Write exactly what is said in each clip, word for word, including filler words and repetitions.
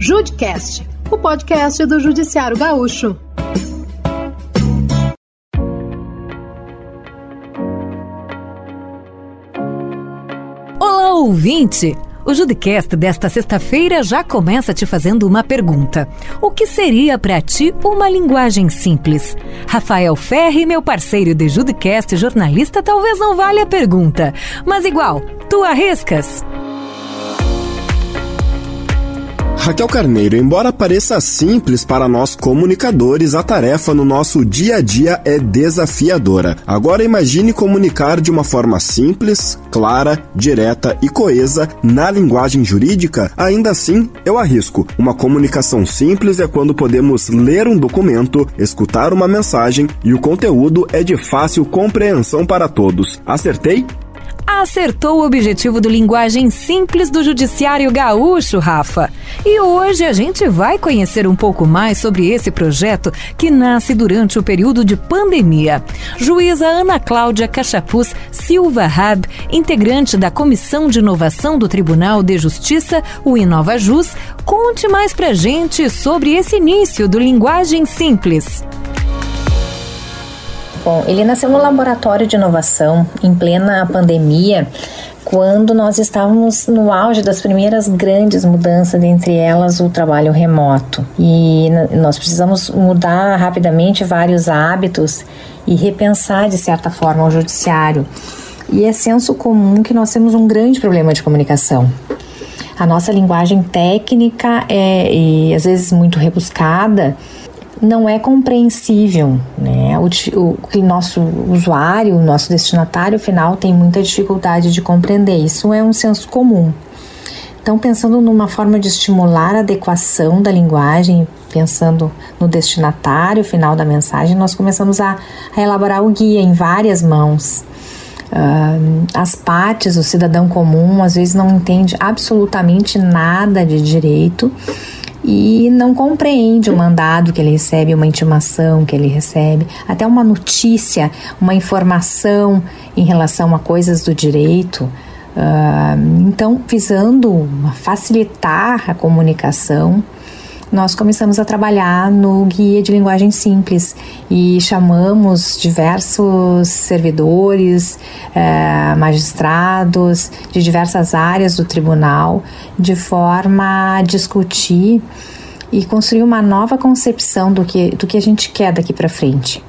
Judcast, o podcast do Judiciário Gaúcho. Olá, ouvinte! O Judcast desta sexta-feira já começa te fazendo uma pergunta. O que seria para ti uma linguagem simples? Rafael Ferri, meu parceiro de Judcast e jornalista, talvez não valha a pergunta. Mas igual, tu arriscas? Raquel Carneiro, embora pareça simples para nós comunicadores, a tarefa no nosso dia a dia é desafiadora. Agora imagine comunicar de uma forma simples, clara, direta e coesa na linguagem jurídica. Ainda assim, eu arrisco. Uma comunicação simples é quando podemos ler um documento, escutar uma mensagem e o conteúdo é de fácil compreensão para todos. Acertei? Acertou o objetivo do Linguagem Simples do Judiciário Gaúcho, Rafa. E hoje a gente vai conhecer um pouco mais sobre esse projeto que nasce durante o período de pandemia. Juíza Ana Cláudia Cachapuz Silva Rab, integrante da Comissão de Inovação do Tribunal de Justiça, o InovaJus, conte mais pra gente sobre esse início do Linguagem Simples. Bom, ele nasceu no laboratório de inovação em plena pandemia, quando nós estávamos no auge das primeiras grandes mudanças, dentre elas o trabalho remoto. E nós precisamos mudar rapidamente vários hábitos e repensar, de certa forma, o judiciário. E é senso comum que nós temos um grande problema de comunicação. A nossa linguagem técnica é, e às vezes, muito rebuscada, não é compreensível, né? O, o, o nosso usuário, o nosso destinatário final tem muita dificuldade de compreender. Isso é um senso comum. Então, pensando numa forma de estimular a adequação da linguagem, pensando no destinatário final da mensagem, nós começamos a, a elaborar o guia em várias mãos. Uh, as partes, o cidadão comum, às vezes não entende absolutamente nada de direito e não compreende o mandado que ele recebe, uma intimação que ele recebe, até uma notícia, uma informação em relação a coisas do direito. Uh, então, visando facilitar a comunicação, nós começamos a trabalhar no Guia de Linguagem Simples e chamamos diversos servidores, eh, magistrados de diversas áreas do tribunal, de forma a discutir e construir uma nova concepção do que, do que a gente quer daqui para frente.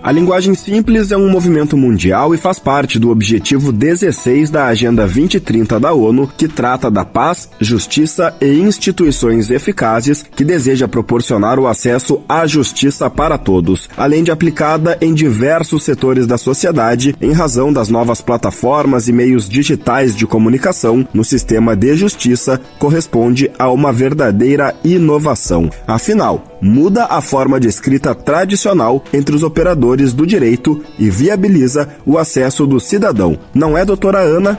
A linguagem simples é um movimento mundial e faz parte do objetivo dezesseis da Agenda vinte trinta da ONU, que trata da paz, justiça e instituições eficazes, que deseja proporcionar o acesso à justiça para todos, além de aplicada em diversos setores da sociedade, em razão das novas plataformas e meios digitais de comunicação no sistema de justiça, corresponde a uma verdadeira inovação. Afinal, muda a forma de escrita tradicional entre os operadores do direito e viabiliza o acesso do cidadão. Não é, doutora Ana?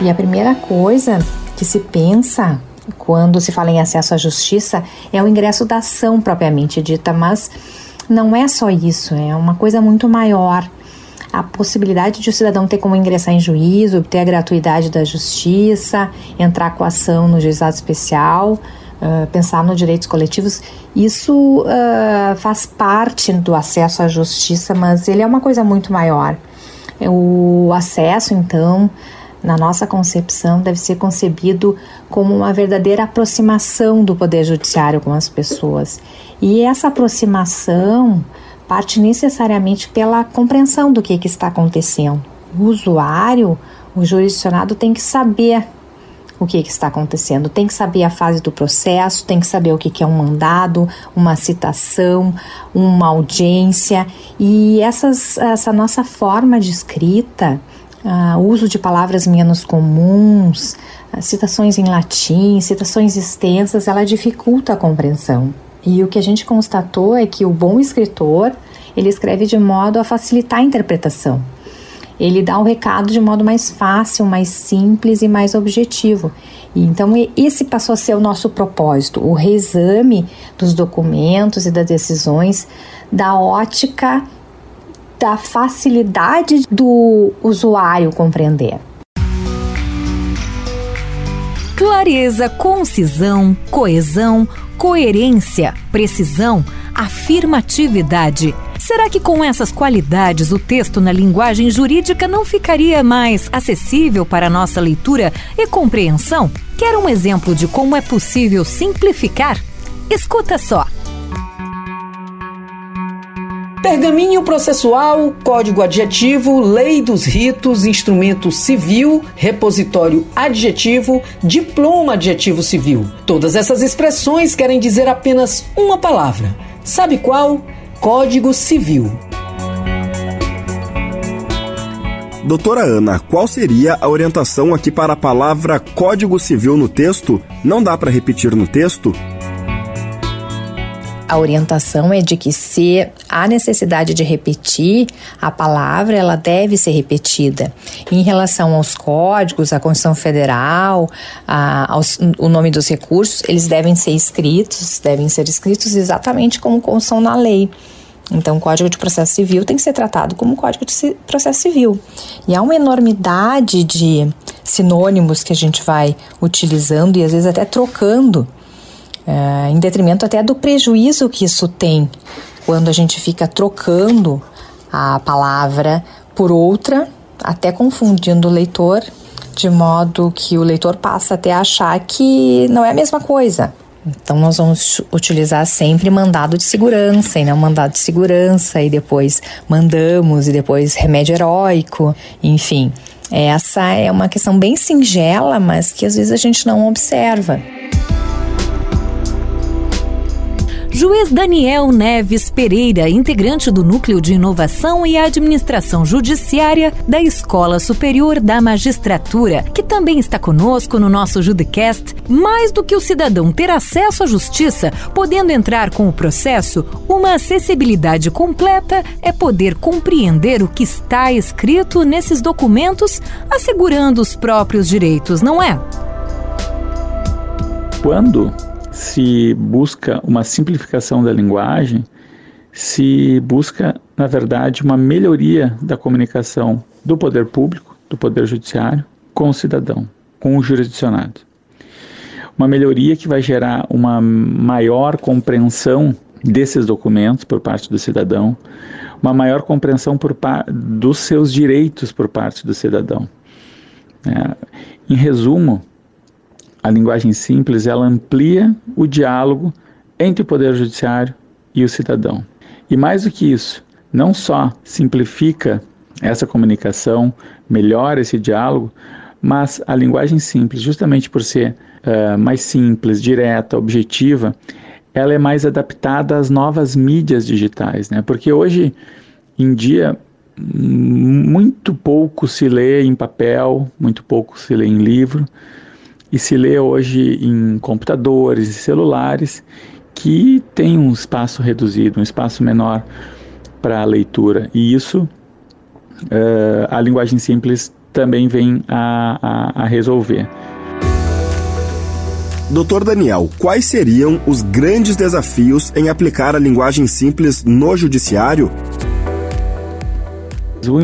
E a primeira coisa que se pensa quando se fala em acesso à justiça é o ingresso da ação propriamente dita, mas não é só isso, é uma coisa muito maior. A possibilidade de o cidadão ter como ingressar em juízo, obter a gratuidade da justiça, entrar com a ação no juizado especial, Uh, pensar nos direitos coletivos, isso uh, faz parte do acesso à justiça, mas ele é uma coisa muito maior. O acesso, então, na nossa concepção, deve ser concebido como uma verdadeira aproximação do Poder Judiciário com as pessoas. E essa aproximação parte necessariamente pela compreensão do que, que está acontecendo. O usuário, o jurisdicionado, tem que saber o que, que está acontecendo, tem que saber a fase do processo, tem que saber o que, que é um mandado, uma citação, uma audiência, e essas, essa nossa forma de escrita, uh, uso de palavras menos comuns, uh, citações em latim, citações extensas, ela dificulta a compreensão. E o que a gente constatou é que o bom escritor, ele escreve de modo a facilitar a interpretação. Ele dá o recado de modo mais fácil, mais simples e mais objetivo. E então, esse passou a ser o nosso propósito, o reexame dos documentos e das decisões, da ótica, da facilidade do usuário compreender. clareza, concisão, coesão, coerência, precisão, afirmatividade. Será que com essas qualidades o texto na linguagem jurídica não ficaria mais acessível para nossa leitura e compreensão? Quer um exemplo de como é possível simplificar? Escuta só! Pergaminho processual, código adjetivo, lei dos ritos, instrumento civil, repositório adjetivo, diploma adjetivo civil. Todas essas expressões querem dizer apenas uma palavra. Sabe qual? Código civil. Doutora Ana, qual seria a orientação aqui para a palavra Código Civil no texto? Não dá para repetir no texto? A orientação é de que se há necessidade de repetir a palavra, ela deve ser repetida. Em relação aos códigos, à Constituição Federal, a, aos, o nome dos recursos, eles devem ser escritos, devem ser escritos exatamente como constam na lei. Então, o Código de Processo Civil tem que ser tratado como Código de Processo Civil. E há uma enormidade de sinônimos que a gente vai utilizando e às vezes até trocando. É, em detrimento até do prejuízo que isso tem quando a gente fica trocando a palavra por outra, até confundindo o leitor, de modo que o leitor passa até a achar que não é a mesma coisa. Então, nós vamos utilizar sempre mandado de segurança, e não mandado de segurança, e depois mandamos, e depois remédio heróico, enfim. Essa é uma questão bem singela, mas que às vezes a gente não observa. Juiz Daniel Neves Pereira, integrante do Núcleo de Inovação e Administração Judiciária da Escola Superior da Magistratura, que também está conosco no nosso Judcast. Mais do que o cidadão ter acesso à justiça, podendo entrar com o processo, uma acessibilidade completa é poder compreender o que está escrito nesses documentos, assegurando os próprios direitos, não é? Quando se busca uma simplificação da linguagem, se busca, na verdade, uma melhoria da comunicação do poder público, do poder judiciário, com o cidadão, com o jurisdicionado. Uma melhoria que vai gerar uma maior compreensão desses documentos por parte do cidadão, uma maior compreensão por par- dos seus direitos por parte do cidadão. É, em resumo, a linguagem simples, ela amplia o diálogo entre o poder judiciário e o cidadão. E mais do que isso, não só simplifica essa comunicação, melhora esse diálogo, mas a linguagem simples, justamente por ser uh, mais simples, direta, objetiva, ela é mais adaptada às novas mídias digitais, né? Porque hoje em dia, muito pouco se lê em papel, muito pouco se lê em livro, e se lê hoje em computadores e celulares, que tem um espaço reduzido, um espaço menor para a leitura. E isso, uh, a linguagem simples também vem a, a, a resolver. doutor Daniel, quais seriam os grandes desafios em aplicar a linguagem simples no judiciário?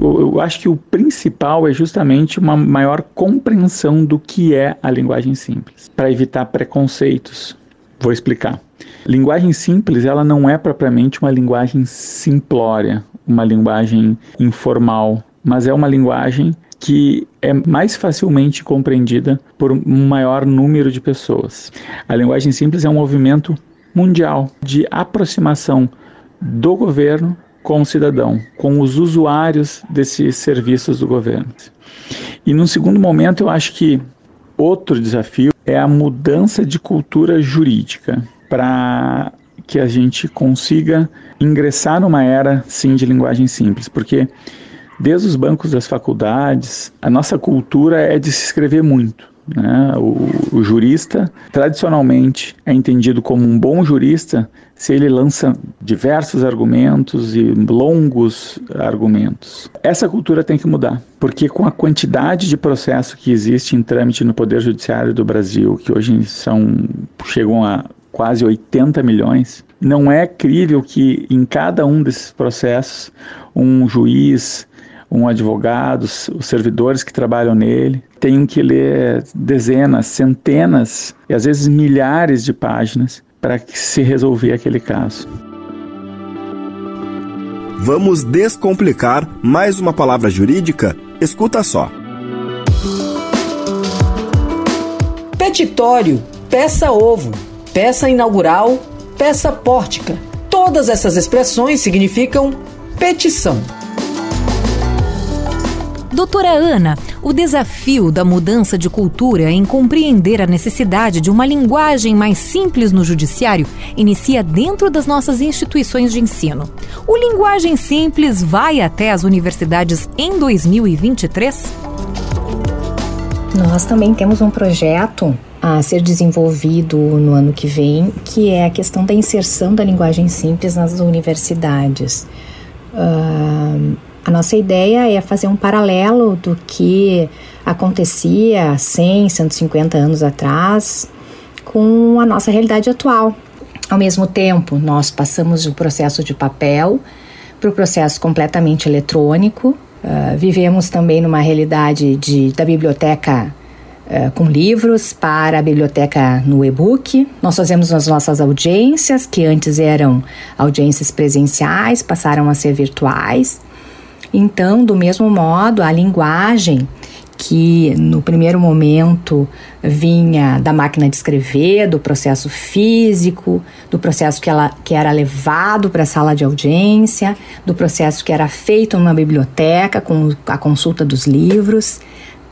Eu acho que o principal é justamente uma maior compreensão do que é a linguagem simples, para evitar preconceitos. Vou explicar. Linguagem simples, ela não é propriamente uma linguagem simplória, uma linguagem informal, mas é uma linguagem que é mais facilmente compreendida por um maior número de pessoas. A linguagem simples é um movimento mundial de aproximação do governo com o cidadão, com os usuários desses serviços do governo. E num segundo momento, eu acho que outro desafio é a mudança de cultura jurídica, para que a gente consiga ingressar numa era, sim, de linguagem simples, porque desde os bancos das faculdades, a nossa cultura é de se escrever muito, né? O, o jurista, tradicionalmente, é entendido como um bom jurista se ele lança diversos argumentos e longos argumentos. Essa cultura tem que mudar, porque com a quantidade de processo que existe em trâmite no Poder Judiciário do Brasil, que hoje são, chegam a quase oitenta milhões, não é crível que em cada um desses processos um juiz, um advogado, os servidores que trabalham nele, tenham que ler dezenas, centenas e às vezes milhares de páginas para se resolver aquele caso. Vamos descomplicar mais uma palavra jurídica? Escuta só. Petitório, peça-ovo, peça inaugural, peça pórtica. Todas essas expressões significam petição. Doutora Ana, o desafio da mudança de cultura em compreender a necessidade de uma linguagem mais simples no judiciário inicia dentro das nossas instituições de ensino. O Linguagem Simples vai até as universidades em dois mil e vinte e três? Nós também temos um projeto a ser desenvolvido no ano que vem, que é a questão da inserção da linguagem simples nas universidades. Uh... A nossa ideia é fazer um paralelo do que acontecia cem, cento e cinquenta anos atrás com a nossa realidade atual. Ao mesmo tempo, nós passamos do processo de papel para o processo completamente eletrônico. Uh, vivemos também numa realidade de, da biblioteca uh, com livros para a biblioteca no e-book. Nós fazemos as nossas audiências, que antes eram audiências presenciais, passaram a ser virtuais. Então, do mesmo modo, a linguagem que no primeiro momento vinha da máquina de escrever, do processo físico, do processo que, ela, que era levado para a sala de audiência, do processo que era feito numa biblioteca com a consulta dos livros,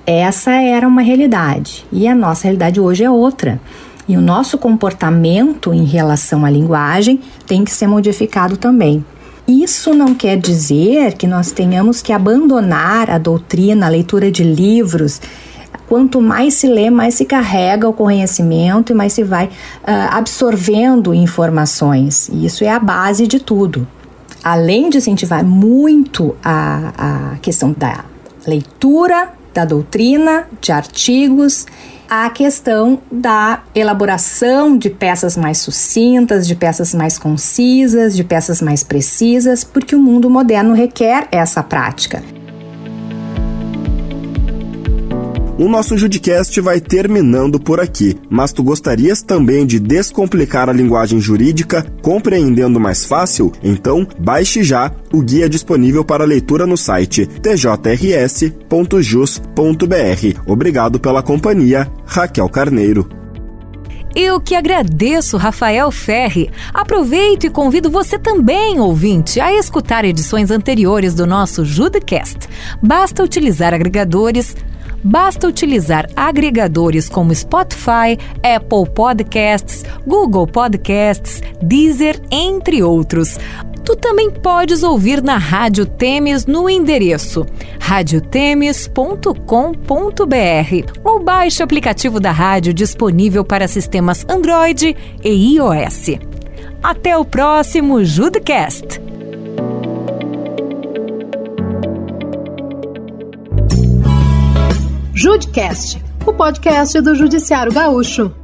essa era uma realidade. E a nossa realidade hoje é outra. E o nosso comportamento em relação à linguagem tem que ser modificado também. Isso não quer dizer que nós tenhamos que abandonar a doutrina, a leitura de livros. Quanto mais se lê, mais se carrega o conhecimento e mais se vai uh, absorvendo informações. E isso é a base de tudo. Além de incentivar muito a, a questão da leitura, da doutrina, de artigos, a questão da elaboração de peças mais sucintas, de peças mais concisas, de peças mais precisas, porque o mundo moderno requer essa prática. O nosso Judcast vai terminando por aqui, mas tu gostarias também de descomplicar a linguagem jurídica, compreendendo mais fácil? Então, baixe já o guia disponível para leitura no site t j r s ponto j u s ponto b r. Obrigado pela companhia, Raquel Carneiro. Eu que agradeço, Rafael Ferri. Aproveito e convido você também, ouvinte, a escutar edições anteriores do nosso Judcast. Basta utilizar agregadores... Basta utilizar agregadores como Spotify, Apple Podcasts, Google Podcasts, Deezer, entre outros. Tu também podes ouvir na Rádio Temes no endereço radiotemes ponto com ponto b r ou baixe o aplicativo da rádio disponível para sistemas Android e iOS. Até o próximo Judcast! Judcast, o podcast do Judiciário Gaúcho.